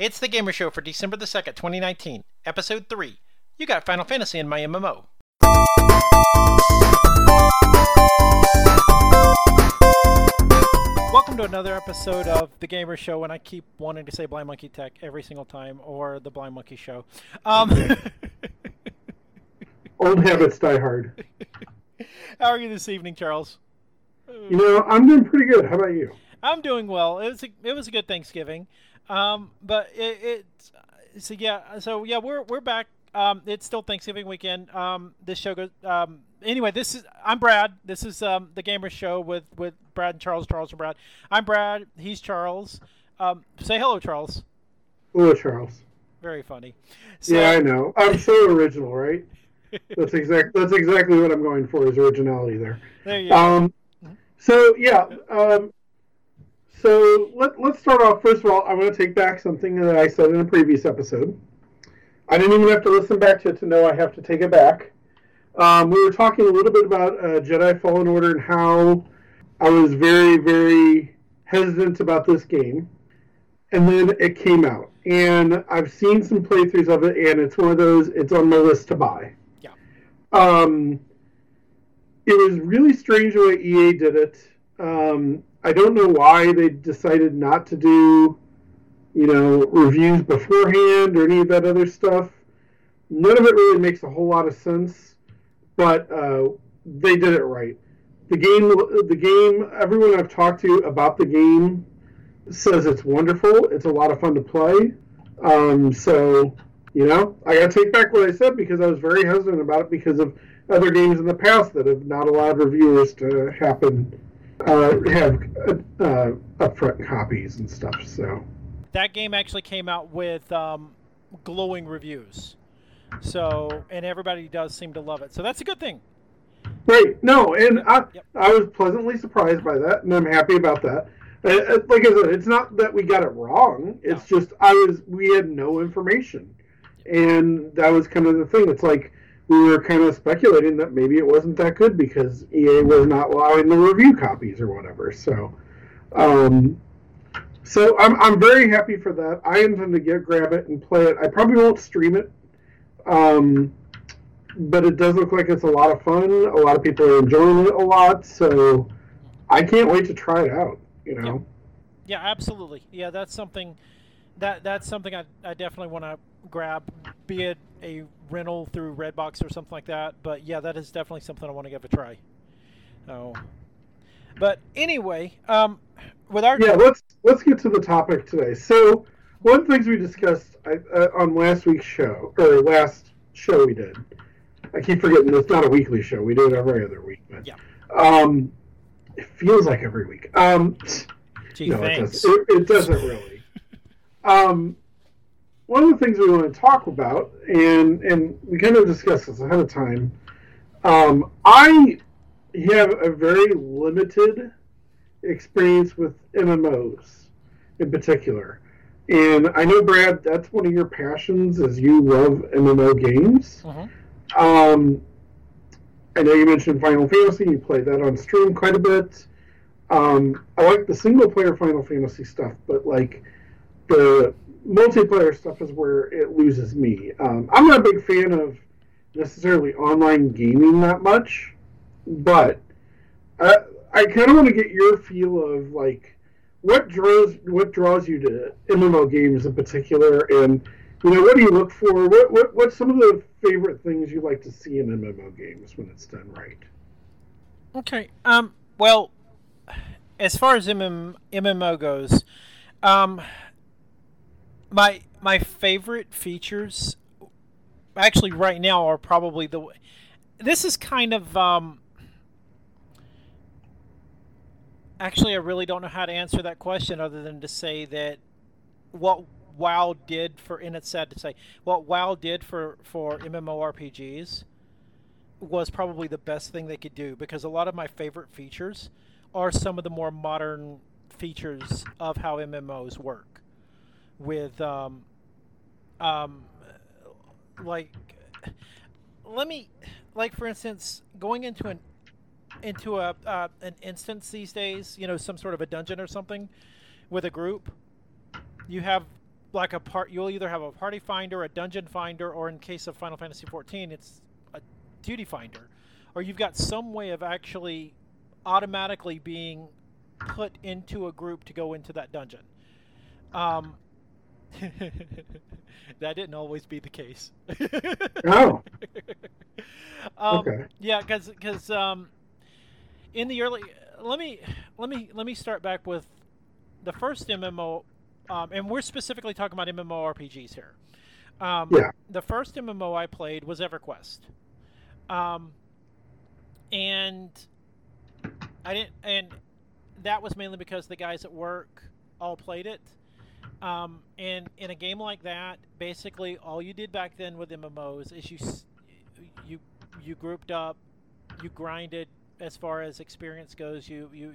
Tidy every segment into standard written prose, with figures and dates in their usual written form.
It's The Gamer Show for December the 2nd, 2019, Episode 3. You got Final Fantasy in my MMO. Welcome to another episode of The Gamer Show, and I keep wanting to say Blind Monkey Tech every single time, or The Blind Monkey Show. Old habits die hard. How are you this evening, Charles? You know, I'm doing pretty good. How about you? I'm doing well. It was a good Thanksgiving. But we're back. It's still Thanksgiving weekend. This show goes. Anyway, I'm Brad. This is The Gamer Show with Brad and Charles. Charles and Brad. I'm Brad. He's Charles. Say hello, Charles. Hello, Charles. Very funny. So, yeah, I know. I'm so original, right? That's exactly what I'm going for. Is originality there? There you go. So let's start off. First of all, I want to take back something that I said in a previous episode. I didn't even have to listen back to it to know I have to take it back. We were talking a little bit about Jedi Fallen Order and how I was very, very hesitant about this game. And then it came out. And I've seen some playthroughs of it, and it's one of those, it's on my list to buy. Yeah. It was really strange the way EA did it. I don't know why they decided not to do, reviews beforehand or any of that other stuff. None of it really makes a whole lot of sense, but they did it right. The game. Everyone I've talked to about the game says it's wonderful. It's a lot of fun to play. I got to take back what I said because I was very hesitant about it because of other games in the past that have not allowed reviewers to happen. Have upfront copies and stuff. So that game actually came out with glowing reviews. So and everybody does seem to love it. So that's a good thing. Right. No, and I was pleasantly surprised by that, and I'm happy about that. Like I said, it's not that we got it wrong. It's just we had no information, and that was kind of the thing. It's like. We were kind of speculating that maybe it wasn't that good because EA was not allowing the review copies or whatever. So, I'm very happy for that. I intend to grab it and play it. I probably won't stream it, but it does look like it's a lot of fun. A lot of people are enjoying it a lot, so I can't wait to try it out. Yeah, absolutely. Yeah, that's something. That's something I definitely want to grab, be it a rental through Redbox or something like that. But yeah, that is definitely something I want to give a try. Oh, but anyway, let's get to the topic today. So one of the things we discussed on last show we did. I keep forgetting it's not a weekly show. We do it every other week, but it feels like every week. Thanks. It doesn't really. One of the things we want to talk about, and we kind of discussed this ahead of time, I have a very limited experience with MMOs in particular. And I know, Brad, that's one of your passions is you love MMO games. Mm-hmm. I know you mentioned Final Fantasy. You play that on stream quite a bit. I like the single-player Final Fantasy stuff, but like the multiplayer stuff is where it loses me. I'm not a big fan of necessarily online gaming that much, but I kind of want to get your feel of like what draws you to MMO games in particular, and what do you look for? What's some of the favorite things you like to see in MMO games when it's done right? Okay. Well, as far as MMO goes, My favorite features, actually right now, are probably the. This is kind of. Actually, I really don't know how to answer that question other than to say that what WoW did for, and it's sad to say, what WoW did for MMORPGs was probably the best thing they could do because a lot of my favorite features are some of the more modern features of how MMOs work. With, for instance, going into an instance these days, some sort of a dungeon or something with a group, you have like a part, you'll either have a party finder, a dungeon finder, or in case of Final Fantasy XIV, it's a duty finder, or you've got some way of actually automatically being put into a group to go into that dungeon. That didn't always be the case. Oh. Okay. Yeah, because in the early, let me start back with the first MMO, and we're specifically talking about MMORPGs here. Yeah. The first MMO I played was EverQuest, and that was mainly because the guys at work all played it. And in a game like that, basically all you did back then with MMOs is you grouped up, you grinded. As far as experience goes, you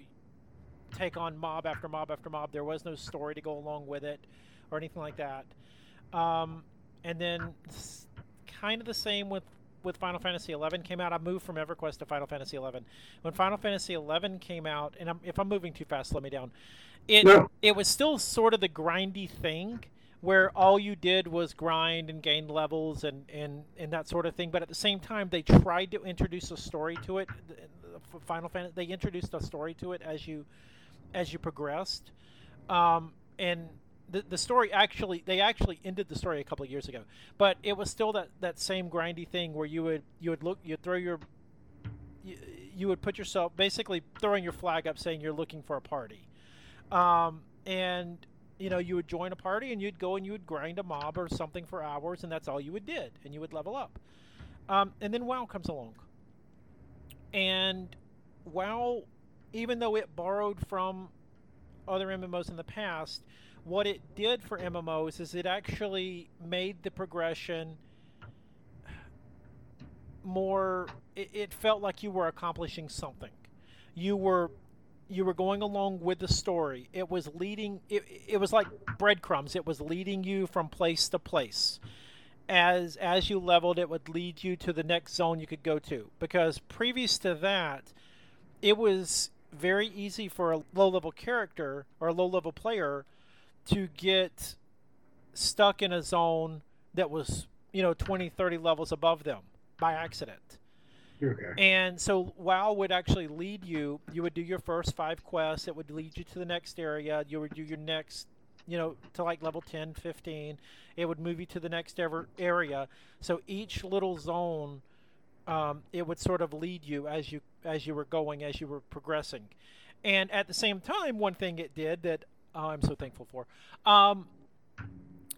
take on mob after mob after mob. There was no story to go along with it or anything like that. And then kind of the same with Final Fantasy XI came out. I moved from EverQuest to Final Fantasy XI. When Final Fantasy XI came out, and if I'm moving too fast, let me down. It was still sort of the grindy thing where all you did was grind and gain levels and that sort of thing. But at the same time, they tried to introduce a story to it. Final Fantasy, they introduced a story to it as you progressed, and the story actually ended the story a couple of years ago. But it was still that same grindy thing where you would put yourself basically throwing your flag up saying you're looking for a party, and you would join a party and you'd go and you would grind a mob or something for hours, and that's all you would did, and you would level up. And then WoW comes along. And WoW, even though it borrowed from other MMOs in the past, what it did for MMOs is it actually made the progression more. It felt like you were accomplishing something. You were going along with the story. It was leading. It was like breadcrumbs. It was leading you from place to place. As you leveled, it would lead you to the next zone you could go to, because previous to that, it was very easy for a low-level character or a low-level player to get stuck in a zone that was 20-30 levels above them by accident. Okay. And so WoW would actually lead you. You would do your first 5 quests. It would lead you to the next area. You would do your next, to like level 10, 15, it would move you to the next area. So each little zone, it would sort of lead you as you were going, as you were progressing. And at the same time, one thing it did that I'm so thankful for,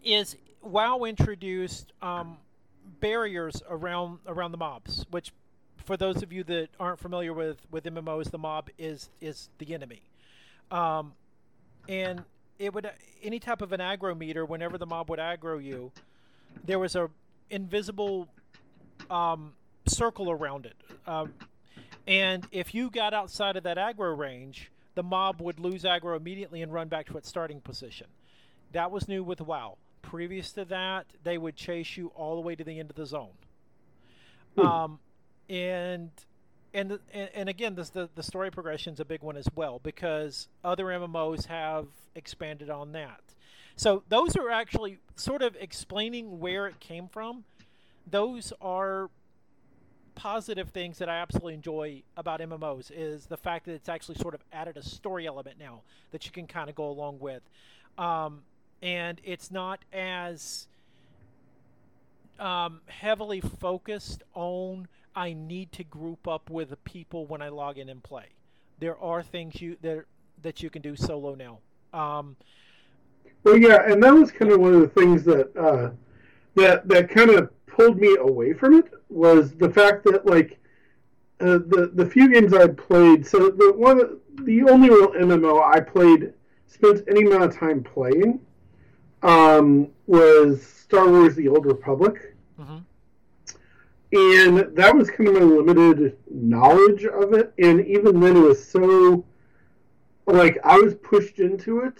is WoW introduced barriers around the mobs, which for those of you that aren't familiar with MMOs, the mob is the enemy. And it would, any type of an aggro meter, whenever the mob would aggro you, there was a invisible circle around it, and if you got outside of that aggro range, the mob would lose aggro immediately and run back to its starting position. That was new with WoW. Previous to that, they would chase you all the way to the end of the zone. And again, the story progression is a big one as well, because other MMOs have expanded on that. So those are actually sort of explaining where it came from. Those are positive things that I absolutely enjoy about MMOs, is the fact that it's actually sort of added a story element now that you can kind of go along with. And it's not as heavily focused on I need to group up with the people when I log in and play. There are things that you can do solo now. Well, yeah, and that was kind of one of the things that kind of pulled me away from it, was the fact that the few games I played. So the only real MMO I played, spent any amount of time playing, was Star Wars: The Old Republic. Mm-hmm. And that was kind of my limited knowledge of it. And even then, it was so, I was pushed into it,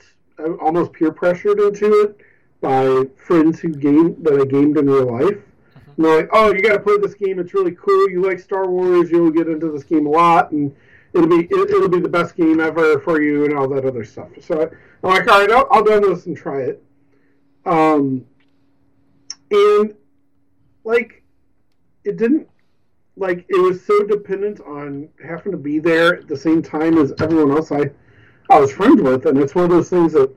almost peer pressured into it by friends that I gamed in real life. Uh-huh. And they're like, oh, you got to play this game. It's really cool. You like Star Wars. You'll get into this game a lot. And it'll be the best game ever for you and all that other stuff. So I'm like, all right, I'll download this and try it. And like, it didn't, like, it was so dependent on having to be there at the same time as everyone else I was friends with, and it's one of those things that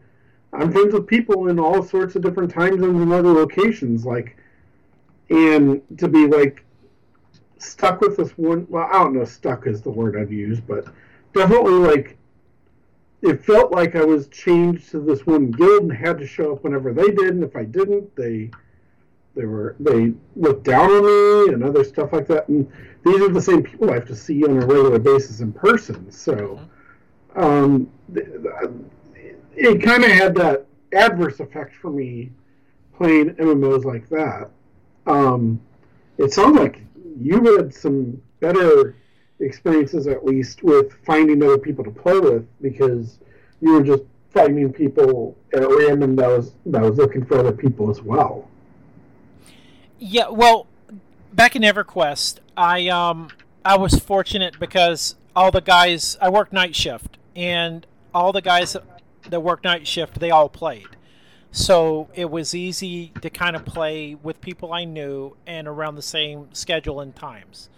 I'm friends with people in all sorts of different time zones and other locations, like, and to be, like, stuck with this one, well, I don't know, stuck is the word I've used, but definitely, like, it felt like I was changed to this one guild and had to show up whenever they did, and if I didn't, they looked down on me and other stuff like that, and these are the same people I have to see on a regular basis in person, so it kind of had that adverse effect for me playing MMOs like that. It sounds like you had some better experiences, at least, with finding other people to play with, because you were just finding people at random that was looking for other people as well. Yeah, well, back in EverQuest, I was fortunate because all the guys, I worked night shift, and all the guys that worked night shift, they all played. So it was easy to kind of play with people I knew and around the same schedule and times.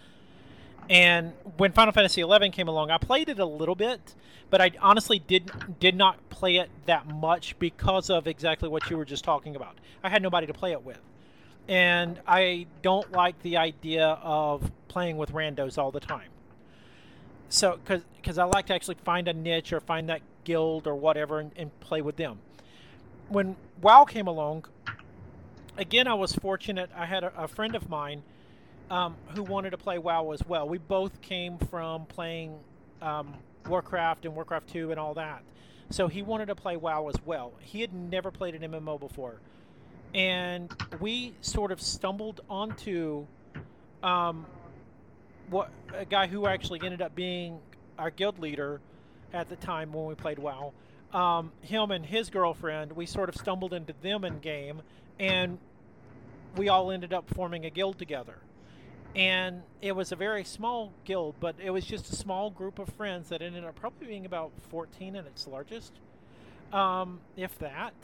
And when Final Fantasy XI came along, I played it a little bit, but I honestly did not play it that much because of exactly what you were just talking about. I had nobody to play it with. And I don't like the idea of playing with randos all the time. So, because I like to actually find a niche or find that guild or whatever and play with them. When WoW came along, again, I was fortunate. I had a friend of mine who wanted to play WoW as well. We both came from playing Warcraft and Warcraft 2 and all that. So he wanted to play WoW as well. He had never played an MMO before. And we sort of stumbled onto a guy who actually ended up being our guild leader at the time when we played WoW. Him and his girlfriend, we sort of stumbled into them in game, and we all ended up forming a guild together. And it was a very small guild, but it was just a small group of friends that ended up probably being about 14 at its largest, if that,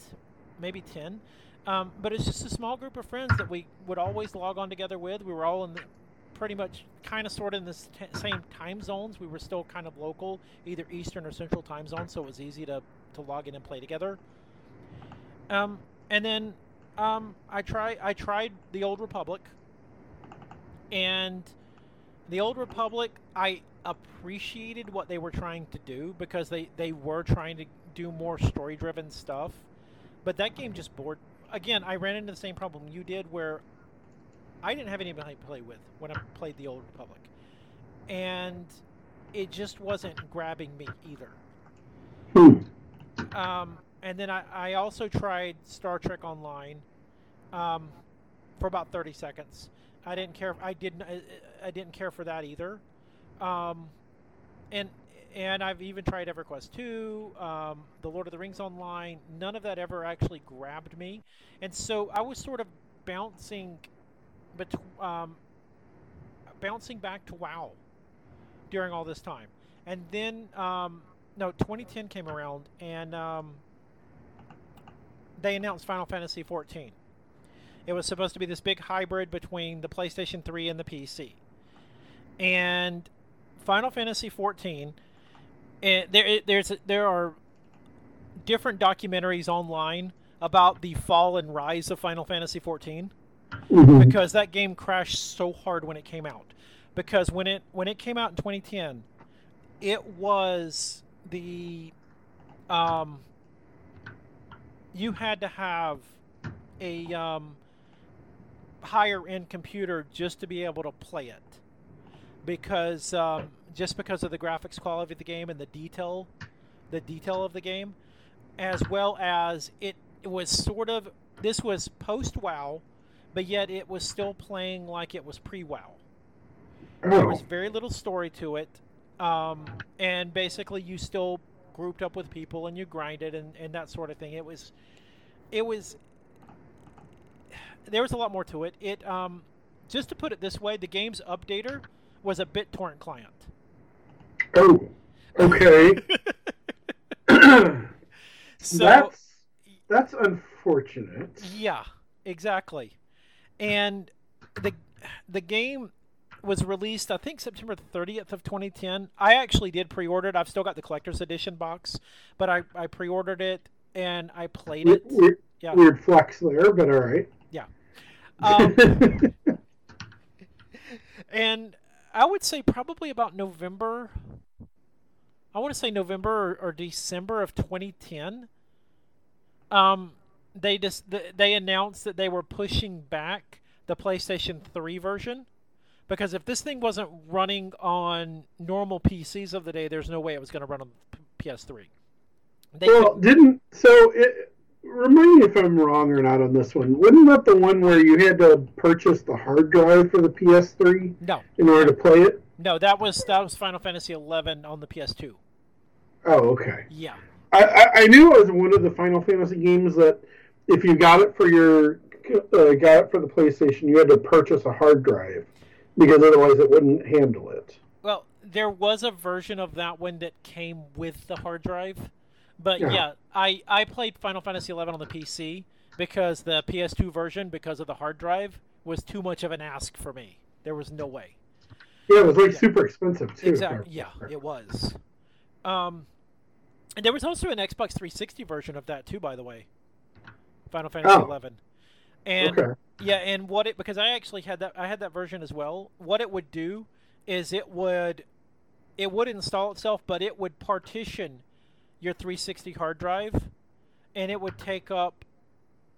maybe 10. But it's just a small group of friends that we would always log on together with. We were all in pretty much kind of sort of in the same time zones. We were still kind of local, either Eastern or Central time zone, so it was easy to log in and play together. And then I tried The Old Republic. And The Old Republic, I appreciated what they were trying to do because they were trying to do more story-driven stuff. But that game just bored me. Again, I ran into the same problem you did where I didn't have anybody to play with when I played The Old Republic. And it just wasn't grabbing me either. And then I also tried Star Trek Online for about 30 seconds. I didn't care. I didn't care for that either. And I've even tried EverQuest 2, The Lord of the Rings Online. None of that ever actually grabbed me. And so I was sort of bouncing back to WoW during all this time. And then, 2010 came around, and they announced Final Fantasy XIV. It was supposed to be this big hybrid between the PlayStation 3 and the PC. And Final Fantasy XIV... There are different documentaries online about the fall and rise of Final Fantasy XIV, because that game crashed so hard when it came out. Because when it came out in 2010, it was the you had to have a higher end computer just to be able to play it, because because of the graphics quality of the game and the detail of the game, as well as it was sort of, this was post-WoW, but yet it was still playing like it was pre-WoW. Oh. There was very little story to it, and basically you still grouped up with people and you grinded and that sort of thing. It was there was a lot more to it. Just to put it this way, the game's updater was a BitTorrent client. Oh, okay. That's unfortunate. unfortunate. Yeah, exactly. And the game was released, I think, September 30th of 2010. I actually did pre-order it. I've still got the collector's edition box, but I pre-ordered it and I played it. Weird flex there, but all right. Yeah. And I would say probably about November. I want to say November or December of 2010. They announced that they were pushing back the PlayStation 3 version, because if this thing wasn't running on normal PCs of the day, there's no way it was going to run on PS3. Remind me if I'm wrong or not on this one. Wasn't that the one where you had to purchase the hard drive for the PS3? No. In order to play it? No, that was Final Fantasy XI on the PS2. Oh, okay. Yeah. I knew it was one of the Final Fantasy games that if you got it for the PlayStation, you had to purchase a hard drive because otherwise it wouldn't handle it. Well, there was a version of that one that came with the hard drive. But yeah, I played Final Fantasy XI on the PC because the PS2 version, because of the hard drive, was too much of an ask for me. There was no way. Yeah, it was super expensive too. Exactly. Yeah, it was. And there was also an Xbox 360 version of that too, by the way. Final Fantasy XI. And because I actually had that. I had that version as well. What it would do is it would install itself, but it would partition your 360 hard drive, and it would take up,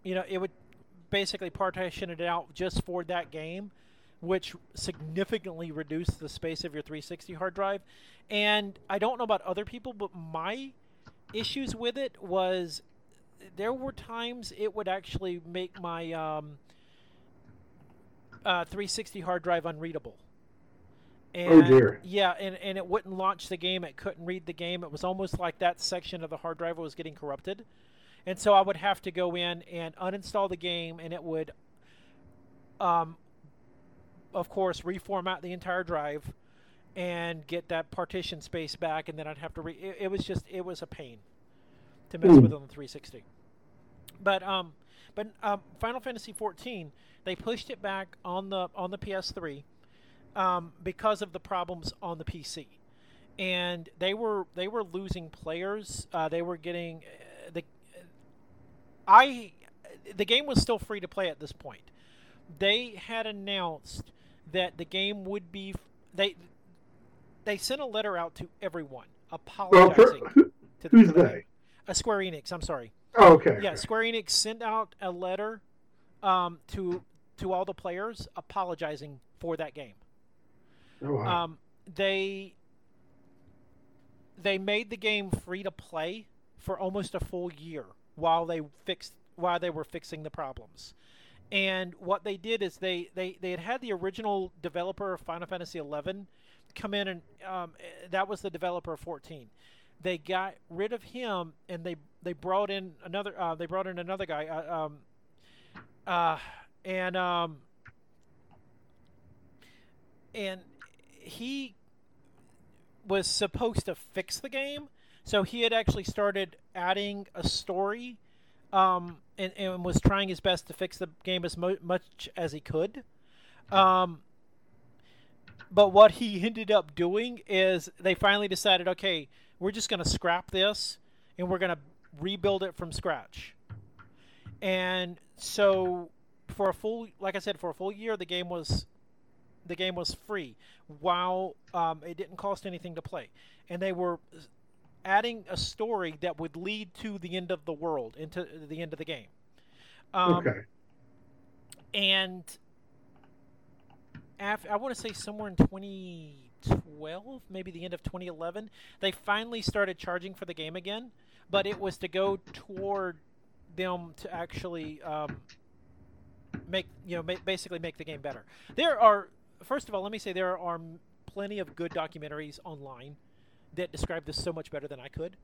it would basically partition it out just for that game, which significantly reduced the space of your 360 hard drive. And I don't know about other people, but my issues with it was there were times it would actually make my 360 hard drive unreadable. And, oh dear. Yeah, and it wouldn't launch the game. It couldn't read the game. It was almost like that section of the hard drive was getting corrupted. And so I would have to go in and uninstall the game, and it would, of course, reformat the entire drive and get that partition space back, and then I'd have to it was a pain to mess with on the 360. But Final Fantasy XIV, they pushed it back on the PS3. Because of the problems on the PC, and they were losing players. They were getting the game was still free to play at this point. They had announced that the game would be they sent a letter out to everyone apologizing to the community. Square Enix. I'm sorry. Oh, okay. Yeah, Square Enix sent out a letter to all the players apologizing for that game. Oh, wow. They made the game free to play for almost a full year while they were fixing the problems. And what they did is they had the original developer of Final Fantasy XI come in, and that was the developer of 14. They got rid of him, and they brought in another guy, and he was supposed to fix the game, so he had actually started adding a story and was trying his best to fix the game as much as he could. But what he ended up doing is they finally decided, okay, we're just going to scrap this, and we're going to rebuild it from scratch. And so for a full year, the game was free while it didn't cost anything to play. And they were adding a story that would lead to the end of the world, into the end of the game. Okay. And I want to say somewhere in 2012, maybe the end of 2011, they finally started charging for the game again, but it was to go toward them to actually make the game better. First of all, let me say there are plenty of good documentaries online that describe this so much better than I could.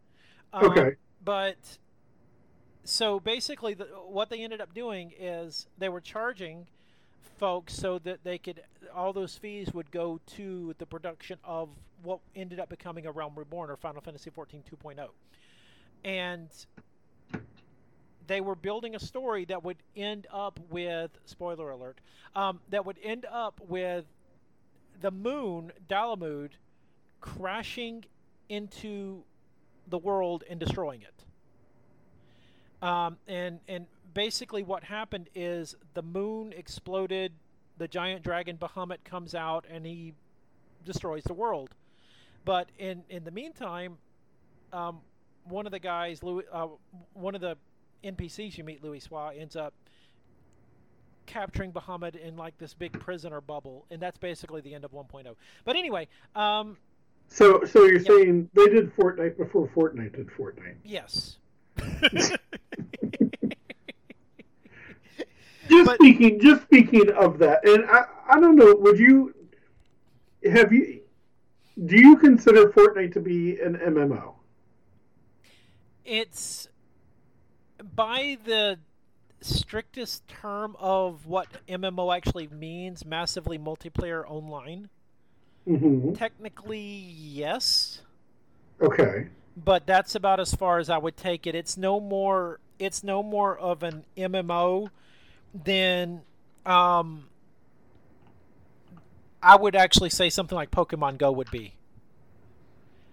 Okay. But so basically what they ended up doing is they were charging folks so that all those fees would go to the production of what ended up becoming A Realm Reborn, or Final Fantasy XIV 2.0. And they were building a story that would end up with, spoiler alert, that would end up with the moon, Dalamud, crashing into the world and destroying it. And basically what happened is the moon exploded, the giant dragon Bahamut comes out, and he destroys the world. But in the meantime, one of the guys, one of the NPCs you meet, Louis Swa, ends up capturing Bahamut in like this big prisoner bubble, and that's basically the end of 1.0. But anyway, so you're saying they did Fortnite before Fortnite did Fortnite? Yes. Just speaking of that, and I don't know. Do you consider Fortnite to be an MMO? It's by the strictest term of what MMO actually means, massively multiplayer online. Mm-hmm. Technically, yes. Okay. But that's about as far as I would take it. It's no more of an MMO than I would actually say something like Pokemon Go would be.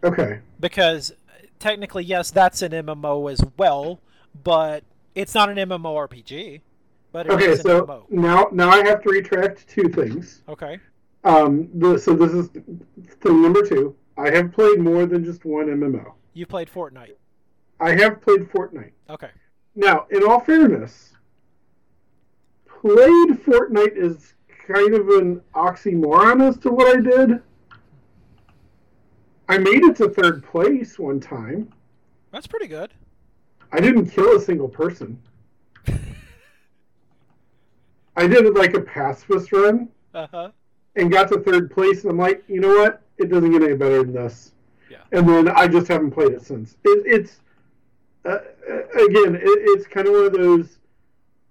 Okay. Because technically, yes, that's an MMO as well, but it's not an MMORPG. But it is an MMO. Now I have to retract two things. Okay. So this is thing number two. I have played more than just one MMO. You played Fortnite. I have played Fortnite. Okay. Now, in all fairness, played Fortnite is kind of an oxymoron as to what I did. I made it to third place one time. That's pretty good. I didn't kill a single person. I did like a pacifist run. Uh-huh. And got to third place, and I'm like, you know what? It doesn't get any better than this. Yeah. And then I just haven't played it since. It's kind of one of those,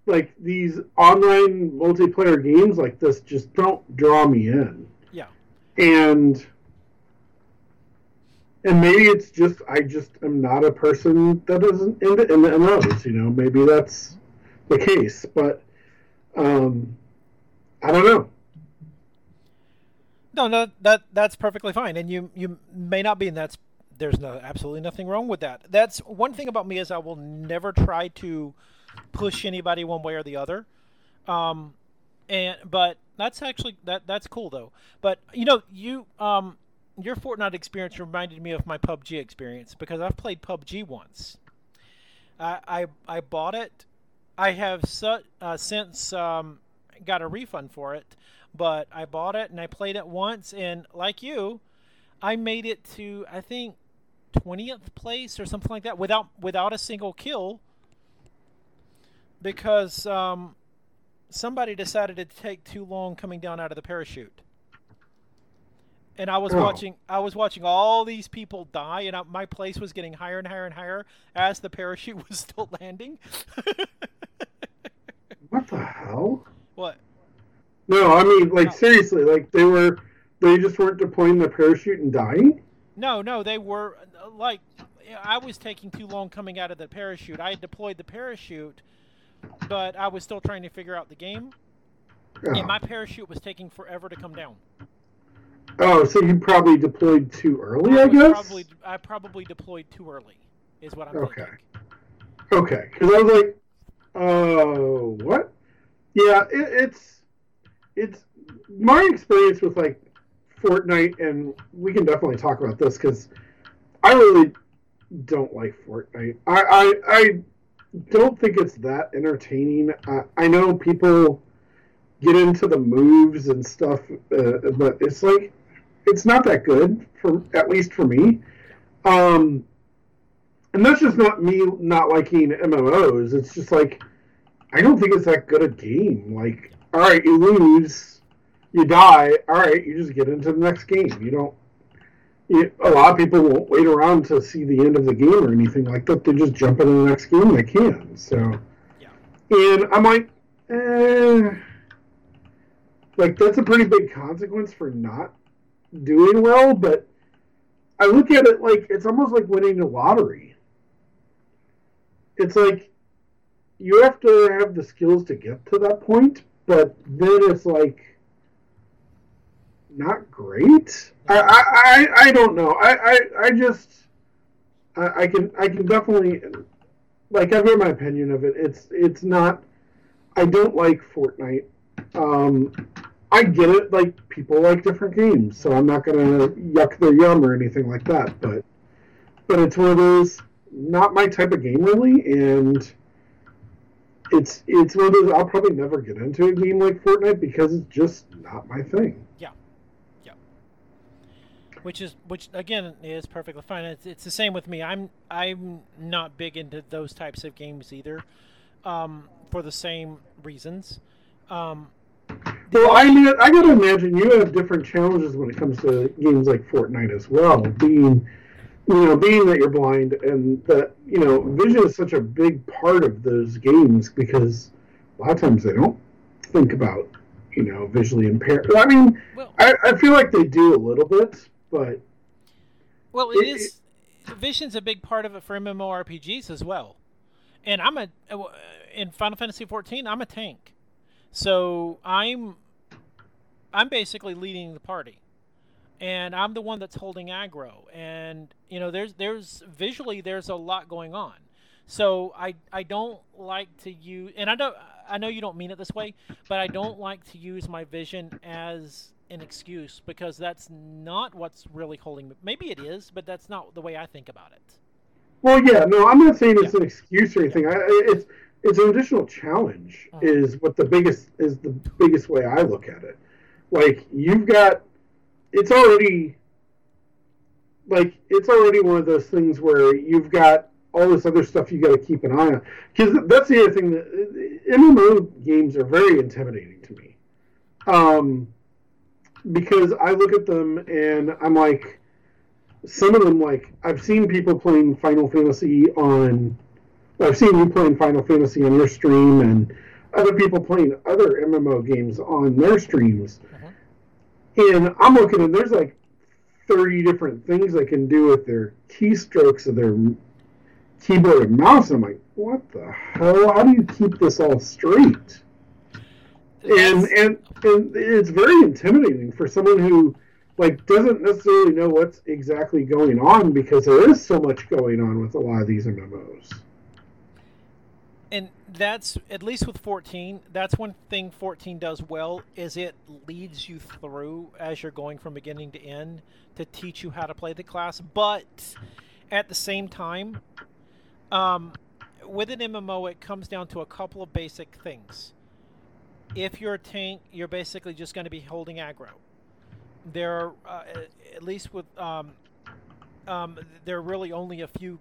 like, these online multiplayer games like this just don't draw me in. Yeah. And maybe it's just, I just am not a person that isn't into MMOs, you know? Maybe that's the case, but I don't know. No, that's perfectly fine, and you may not be, and there's absolutely nothing wrong with that. That's one thing about me, is I will never try to push anybody one way or the other. But that's actually that's cool though. But you know, your Fortnite experience reminded me of my PUBG experience, because I've played PUBG once. I bought it. I have since got a refund for it. But I bought it, and I played it once, and like you, I made it to, I think, 20th place or something like that without a single kill, because somebody decided to take too long coming down out of the parachute. And I was watching all these people die, and my place was getting higher and higher and higher as the parachute was still landing. What the hell? What? No, I mean, like, seriously, like, they just weren't deploying the parachute and dying? No, they were, like, I was taking too long coming out of the parachute. I had deployed the parachute, but I was still trying to figure out the game, and my parachute was taking forever to come down. Oh, so you probably deployed too early, I guess? I probably deployed too early, is what I'm thinking. Okay, because I was like, oh, what? Yeah, it's my experience with, like, Fortnite, and we can definitely talk about this, because I really don't like Fortnite. I don't think it's that entertaining. I know people get into the moves and stuff, but it's, like, it's not that good, at least for me. And that's just not me not liking MMOs. It's just, like, I don't think it's that good a game, like... All right, you lose, you die. All right, you just get into the next game. A lot of people won't wait around to see the end of the game or anything like that. They just jump into the next game they can. So, yeah. And I'm like, that's a pretty big consequence for not doing well. But I look at it like it's almost like winning the lottery. It's like you have to have the skills to get to that point, but then it's like not great. I don't know. I can definitely, like, I've got my opinion of it. It's not. I don't like Fortnite. I get it. Like, people like different games, so I'm not gonna yuck their yum or anything like that. But it's one of those, not my type of game really, and it's one of those I'll probably never get into a game like Fortnite because it's just not my thing. Yeah. Which again is perfectly fine. It's the same with me. I'm not big into those types of games either, for the same reasons. Well, I gotta imagine you have different challenges when it comes to games like Fortnite as well. Being that you're blind and that vision is such a big part of those games because a lot of times they don't think about visually impaired. I mean, I feel like they do a little bit. But it is. Vision's a big part of it for MMORPGs as well, and in Final Fantasy XIV, I'm a tank, so I'm basically leading the party, and I'm the one that's holding aggro, and there's visually there's a lot going on, so I don't like to use, and I know you don't mean it this way, but I don't like to use my vision as an excuse because that's not what's really holding me. Maybe it is, but that's not the way I think about it. Well, yeah, no, I'm not saying it's an excuse or anything. It's an additional challenge is the biggest way I look at it. Like, it's already one of those things where you've got all this other stuff you got to keep an eye on, because that's the other thing that MMO games are very intimidating to me. Because I look at them and I'm like, some of them, like, I've seen people playing Final Fantasy I've seen you playing Final Fantasy on your stream and other people playing other MMO games on their streams. Uh-huh. And I'm looking and there's like 30 different things they can do with their keystrokes of their keyboard and mouse. I'm like, what the hell? How do you keep this all straight? And it's very intimidating for someone who, like, doesn't necessarily know what's exactly going on because there is so much going on with a lot of these MMOs. And that's, at least with 14, that's one thing 14 does well is it leads you through as you're going from beginning to end to teach you how to play the class. But at the same time, with an MMO, it comes down to a couple of basic things. If you're a tank, you're basically just going to be holding aggro. There are, at least with, there are really only a few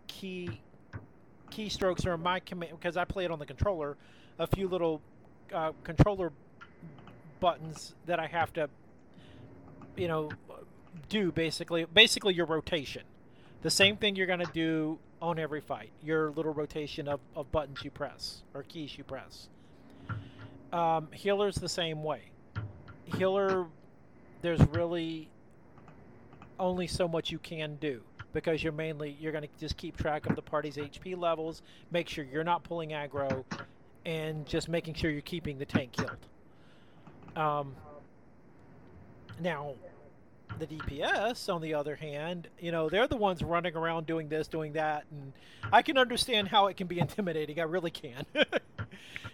keystrokes are in my command, because I play it on the controller, a few little controller buttons that I have to, do basically your rotation. The same thing you're going to do on every fight, your little rotation of buttons you press or keys you press. Healer's the same way. Healer, there's really only so much you can do because you're going to just keep track of the party's HP levels, make sure you're not pulling aggro, and just making sure you're keeping the tank healed. Now, the DPS, on the other hand, they're the ones running around doing this, doing that, and I can understand how it can be intimidating. I really can.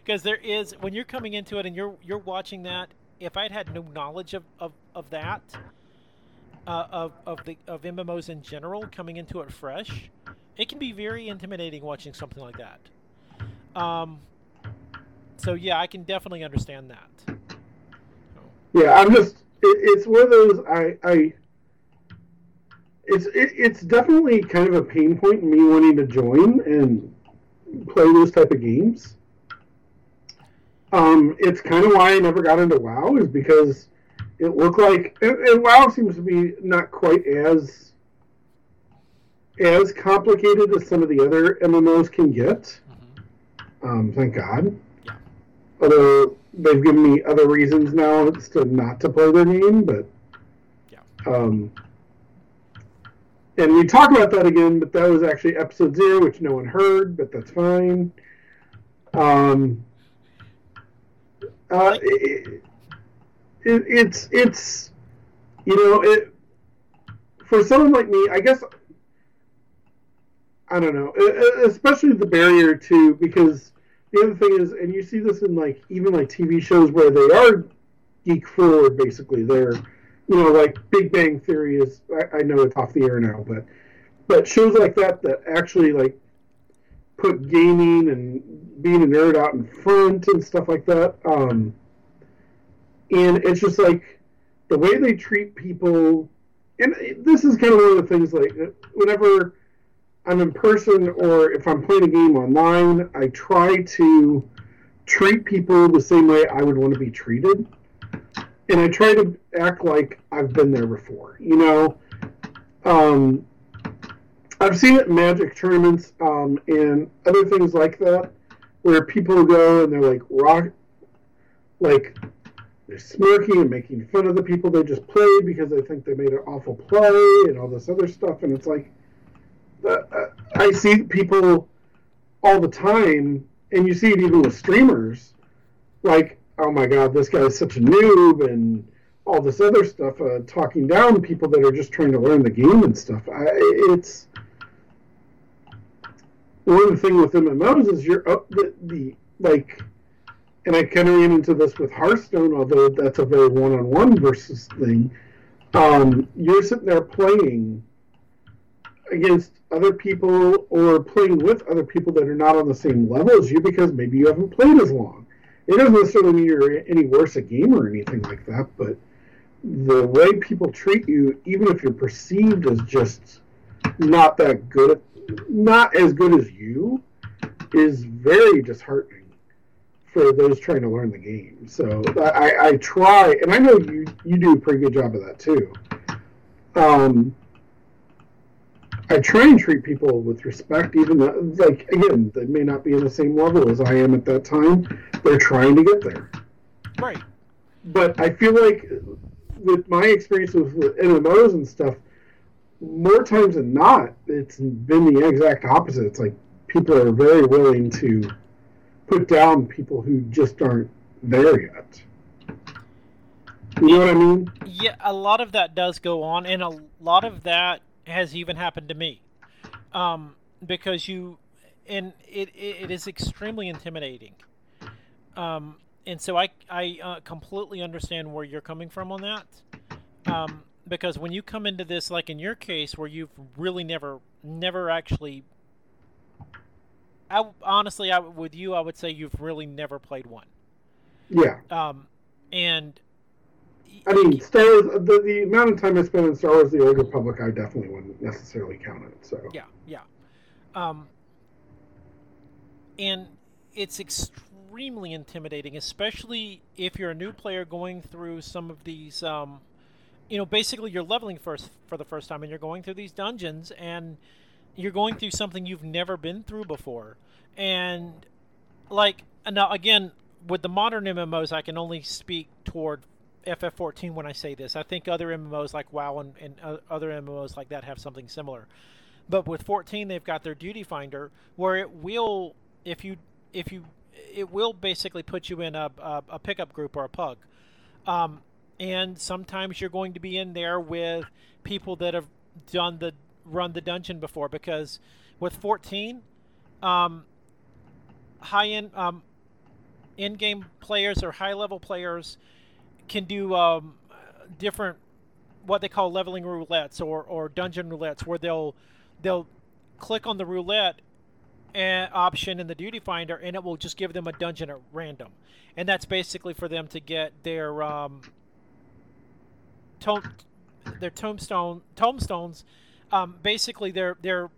Because there is, when you're coming into it and you're watching that, if I'd had no knowledge of that, of MMOs in general, coming into it fresh, it can be very intimidating watching something like that. So yeah, I can definitely understand that. Yeah, I'm just, it's one of those, it's definitely kind of a pain point in me wanting to join and play those type of games. It's kind of why I never got into WoW, is because it looked like, and WoW seems to be not quite as complicated as some of the other MMOs can get. Mm-hmm. Thank God. Yeah. Although they've given me other reasons now to not to play their game, but yeah. And we talk about that again, but that was actually episode 0, which no one heard, but that's fine. It's you know, it for someone like me, I guess, I don't know, especially the barrier to, because the other thing is, and you see this in like even like TV shows where they are geek forward, basically they're, you know, like Big Bang Theory is, I know it's off the air now, but shows like that actually like put gaming and being a nerd out in front and stuff like that. And it's just like the way they treat people, and this is kind of one of the things, like whenever I'm in person or if I'm playing a game online, I try to treat people the same way I would want to be treated. And I try to act like I've been there before, you know. I've seen it in Magic tournaments and other things like that, where people go and they're like they're smirking and making fun of the people they just played because they think they made an awful play and all this other stuff. And it's like, I see people all the time, and you see it even with streamers, like, oh my God, this guy is such a noob and all this other stuff, talking down people that are just trying to learn the game and stuff. It's one of the things with MMOs is you're up the like, and I kind of ran into this with Hearthstone, although that's a very one-on-one versus thing. You're sitting there playing against other people or playing with other people that are not on the same level as you because maybe you haven't played as long. It doesn't necessarily mean you're any worse a game or anything like that, but the way people treat you, even if you're perceived as just not that good, not as good as you, is very disheartening for those trying to learn the game. So I try, and I know you do a pretty good job of that too. I try and treat people with respect, even though, like, again, they may not be on the same level as I am at that time. They're trying to get there. Right. But I feel like with my experience with MMOs and stuff, more times than not, it's been the exact opposite. It's like people are very willing to put down people who just aren't there yet. You know what I mean? Yeah, a lot of that does go on, and a lot of that has even happened to me, because it is extremely intimidating, and so I completely understand where you're coming from on that, because when you come into this, like in your case, where you've really never actually, I would say you've really never played one. Yeah. And I mean, Star Wars, the amount of time I spent in Star Wars: The Old Republic, I definitely wouldn't necessarily count it. So yeah, and it's extremely intimidating, especially if you're a new player going through some of these. Basically you're leveling first for the first time, and you're going through these dungeons, and you're going through something you've never been through before, and like now again with the modern MMOs, I can only speak toward FF14 when I say this. I think other MMOs like WoW and other MMOs like that have something similar, but with 14 they've got their duty finder where it will, if you it will basically put you in a pickup group or a pug, and sometimes you're going to be in there with people that have run the dungeon before, because with 14 high-end in-game players or high-level players can do different, what they call leveling roulettes or dungeon roulettes, where they'll click on the roulette option in the duty finder, and it will just give them a dungeon at random, and that's basically for them to get their tombstones, basically their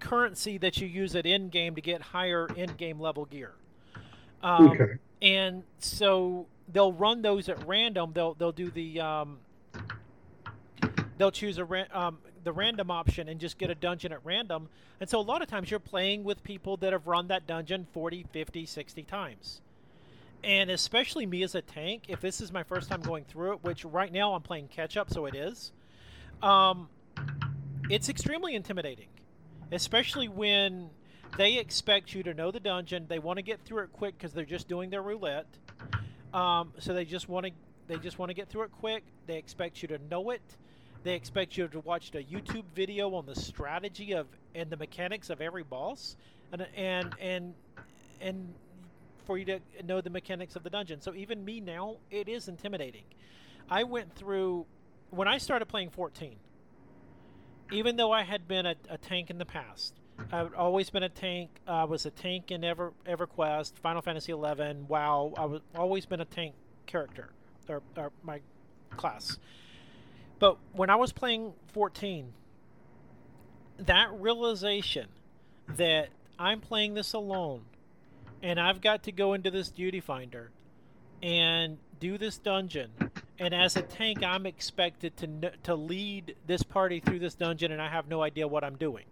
currency that you use at end game to get higher end game level gear. Okay. And so they'll run those at random. They'll do the they'll choose the random option and just get a dungeon at random. And so a lot of times you're playing with people that have run that dungeon 40, 50, 60 times. And especially me as a tank, if this is my first time going through it, which right now I'm playing catch up, so it is. It's extremely intimidating, especially when They expect you to know the dungeon. They want to get through it quick because they're just doing their roulette. So they just want to get through it quick. They expect you to know it. They expect you to watch a YouTube video on the strategy of and the mechanics of every boss, and for you to know the mechanics of the dungeon. So even me now, it is intimidating. I went through when I started playing 14. Even though I had been a tank in the past, I've always been a tank. I was a tank in EverQuest, Final Fantasy XI. WoW. I was always been a tank character or my class. But when I was playing 14, that realization that I'm playing this alone and I've got to go into this duty finder and do this dungeon, and as a tank I'm expected to lead this party through this dungeon and I have no idea what I'm doing.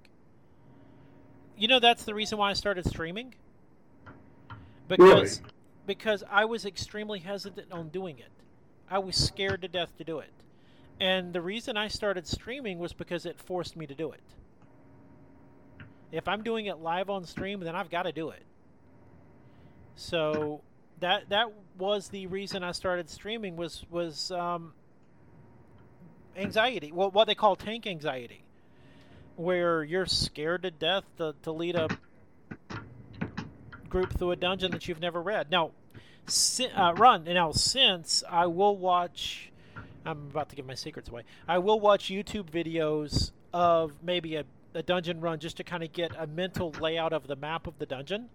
You know, that's the reason why I started streaming. Because really? Because I was extremely hesitant on doing it. I was scared to death to do it. And the reason I started streaming was because it forced me to do it. If I'm doing it live on stream, then I've got to do it. So that was the reason I started streaming was anxiety. Well, what they call tank anxiety, where you're scared to death to lead a group through a dungeon that you've never read. Now, since I will watch. I'm about to give my secrets away. I will watch YouTube videos of maybe a dungeon run just to kind of get a mental layout of the map of the dungeon.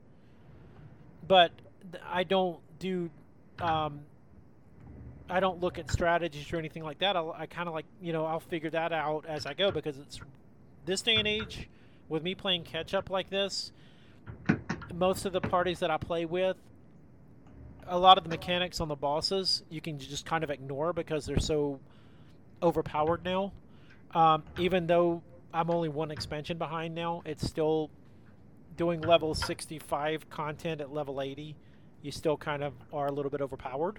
But I don't do... I don't look at strategies or anything like that. I kind of like, you know, I'll figure that out as I go, because it's this day and age, with me playing catch-up like this, most of the parties that I play with, a lot of the mechanics on the bosses you can just kind of ignore because they're so overpowered now. Even though I'm only one expansion behind now, it's still doing level 65 content at level 80. You still kind of are a little bit overpowered.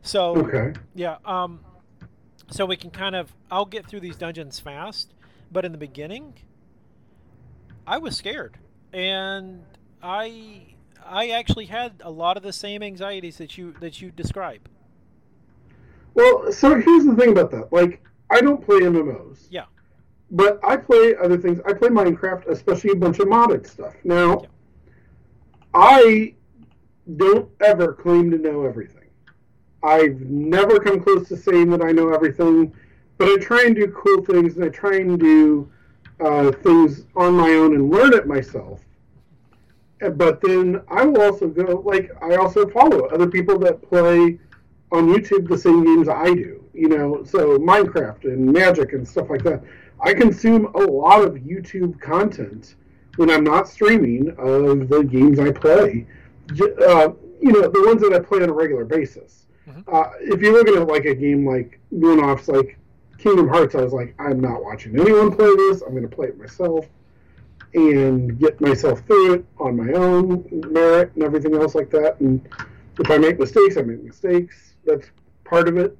So, okay. Yeah. So we can kind of... I'll get through these dungeons fast, but in the beginning, I was scared. And I actually had a lot of the same anxieties that you describe. Well, so here's the thing about that. Like, I don't play MMOs. Yeah. But I play other things. I play Minecraft, especially a bunch of modded stuff. Now, yeah. I don't ever claim to know everything. I've never come close to saying that I know everything, but I try and do cool things, and I try and do things on my own and learn it myself. But then I will also go, like, I also follow other people that play on YouTube the same games I do, you know, so Minecraft and Magic and stuff like that. I consume a lot of YouTube content when I'm not streaming of the games I play, you know, the ones that I play on a regular basis. Mm-hmm. If you're looking at, like, a game like one-offs, like Kingdom Hearts, I was like, I'm not watching anyone play this, I'm going to play it myself and get myself through it on my own merit and everything else like that. And if I make mistakes, I make mistakes. That's part of it.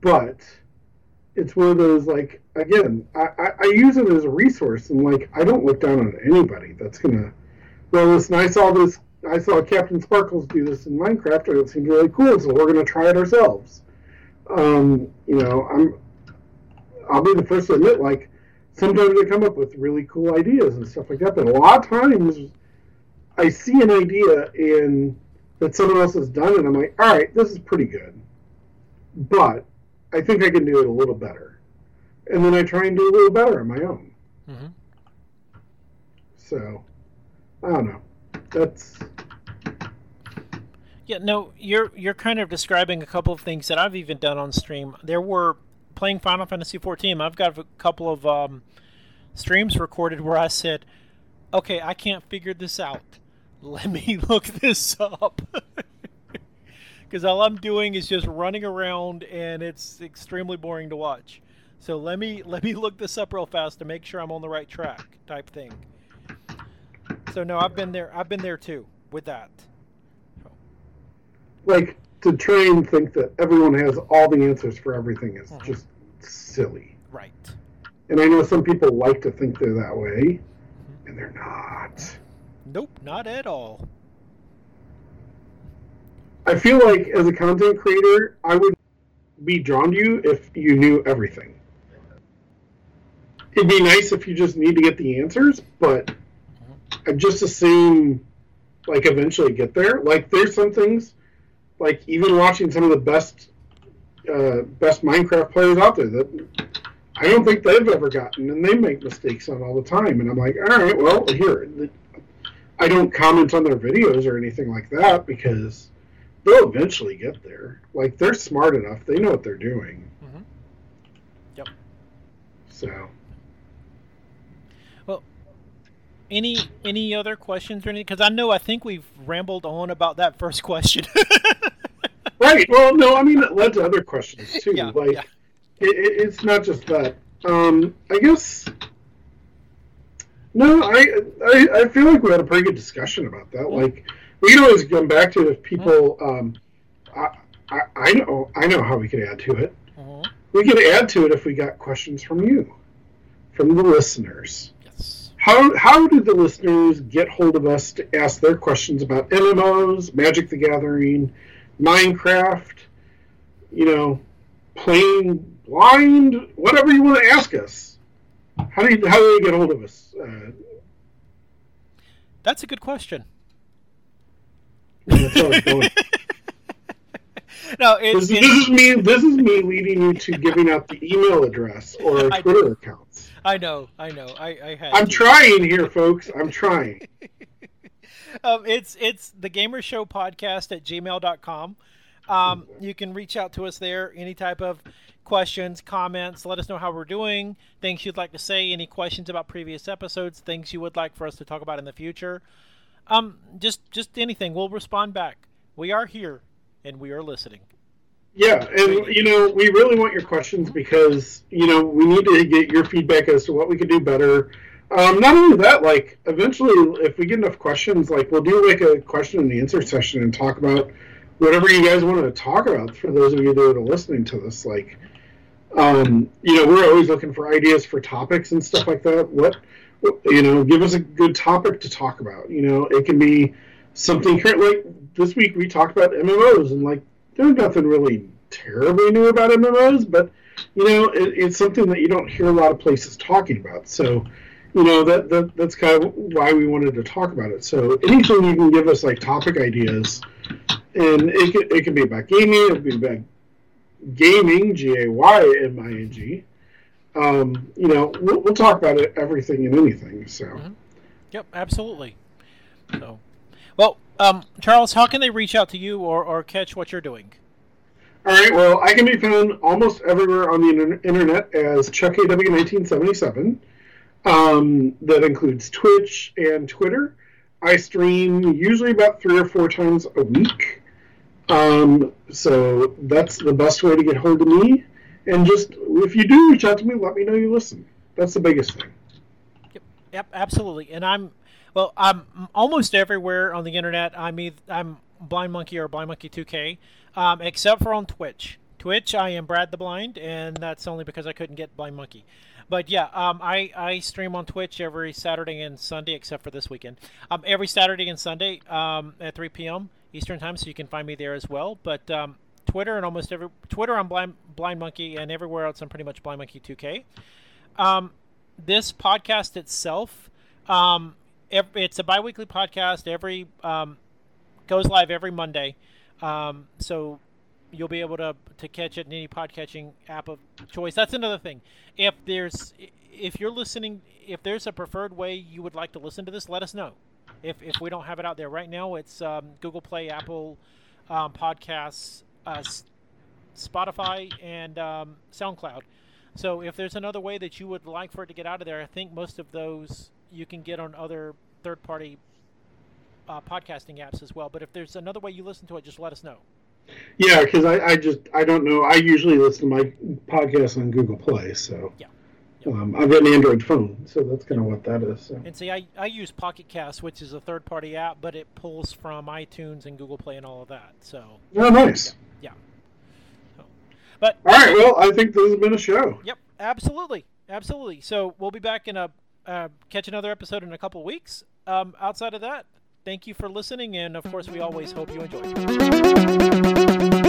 But it's one of those, like, again, I use it as a resource, and, like, I don't look down on anybody that's going to, well, listen, I saw Captain Sparkles do this in Minecraft, and it seemed really cool, so we're going to try it ourselves. You know, I'll be the first to admit, like, sometimes I come up with really cool ideas and stuff like that, but a lot of times I see an idea in that someone else has done, and I'm like, all right, this is pretty good, but I think I can do it a little better. And then I try and do a little better on my own. Mm-hmm. So, I don't know. That's... Yeah, no, you're kind of describing a couple of things that I've even done on stream. There were... Playing Final Fantasy XIV, I've got a couple of streams recorded where I said, okay, I can't figure this out. Let me look this up. Because all I'm doing is just running around, and it's extremely boring to watch. So let me look this up real fast to make sure I'm on the right track type thing. So, no, I've been there, too, with that. Like... To try and think that everyone has all the answers for everything is just silly. Right. And I know some people like to think they're that way, and they're not. Nope, not at all. I feel like as a content creator, I would be drawn to you if you knew everything. It'd be nice if you just need to get the answers, but I just assume, like, eventually get there. Like, there's some things, like, even watching some of the best Minecraft players out there that I don't think they've ever gotten, and they make mistakes on all the time. And I'm like, all right, well, here. I don't comment on their videos or anything like that because they'll eventually get there. Like, they're smart enough. They know what they're doing. Mm-hmm. Yep. So. Well, any other questions or anything? Because I think we've rambled on about that first question. Right. Well, no, I mean, it led to other questions, too. Yeah, like, yeah. It's not just that. I guess... No, I feel like we had a pretty good discussion about that. Mm-hmm. Like, we can always come back to it if people... Mm-hmm. I know how we could add to it. Mm-hmm. We could add to it if we got questions from you, from the listeners. Yes. How did the listeners get hold of us to ask their questions about MMOs, Magic the Gathering, Minecraft, you know, playing blind, whatever you want to ask us? How do you get hold of us? That's a good question. That's how it's going. No, this is me. This is me leading you to giving out the email address or Twitter accounts. I know. I'm trying here, folks. I'm trying. It's thegaymershowpodcast@gmail.com. You can reach out to us there. Any type of questions, comments, let us know how we're doing, things you'd like to say, any questions about previous episodes, things you would like for us to talk about in the future. Just anything. We'll respond back. We are here, and we are listening. Yeah, and, you know, we really want your questions because, you know, we need to get your feedback as to what we could do better. Not only that, like, eventually, if we get enough questions, like, we'll do, like, a question and answer session and talk about whatever you guys want to talk about for those of you that are listening to this. Like, you know, we're always looking for ideas for topics and stuff like that. You know, give us a good topic to talk about. You know, it can be something current. Like, this week we talked about MMOs, and, like, there's nothing really terribly new about MMOs, but, you know, it's something that you don't hear a lot of places talking about. So... You know, that's kind of why we wanted to talk about it. So anything you can give us, like, topic ideas, and it can be about gaming, it can be about gaming, GAYMING. You know, we'll talk about it, everything and anything. So, mm-hmm. Yep, absolutely. So, well, Charles, how can they reach out to you or catch what you're doing? All right, well, I can be found almost everywhere on the internet as ChuckAW1977. That includes Twitch and Twitter. I stream usually about 3 or 4 times a week. So that's the best way to get hold of me. And just, if you do reach out to me, let me know you listen. That's the biggest thing. Yep, absolutely. And I'm almost everywhere on the internet. I'm Blind Monkey or Blind Monkey 2K, except for on Twitch. Twitch, I am Brad the Blind, and that's only because I couldn't get Blind Monkey. But yeah, I stream on Twitch every Saturday and Sunday, except for this weekend. Every Saturday and Sunday at 3 p.m. Eastern time, so you can find me there as well. But Twitter and almost every Twitter, I'm Blind Monkey, and everywhere else I'm pretty much Blind Monkey 2K. This podcast itself, it's a biweekly podcast. Every goes live every Monday, so. You'll be able to catch it in any podcatching app of choice. That's another thing. If there's a preferred way you would like to listen to this, let us know. If we don't have it out there right now, it's Google Play, Apple Podcasts, Spotify, and SoundCloud. So if there's another way that you would like for it to get out of there, I think most of those you can get on other third-party podcasting apps as well. But if there's another way you listen to it, just let us know. Yeah, because I don't know. I usually listen to my podcast on Google Play, so yeah. Yep. I've got an Android phone, so that's kind of what that is. So. And see, I use Pocket Cast, which is a third-party app, but it pulls from iTunes and Google Play and all of that. So. Oh, nice. Yeah. So, but all right. Well, I think this has been a show. Yep, absolutely. Absolutely. So we'll be back in a catch another episode in a couple weeks. Outside of that, thank you for listening, and of course, we always hope you enjoy.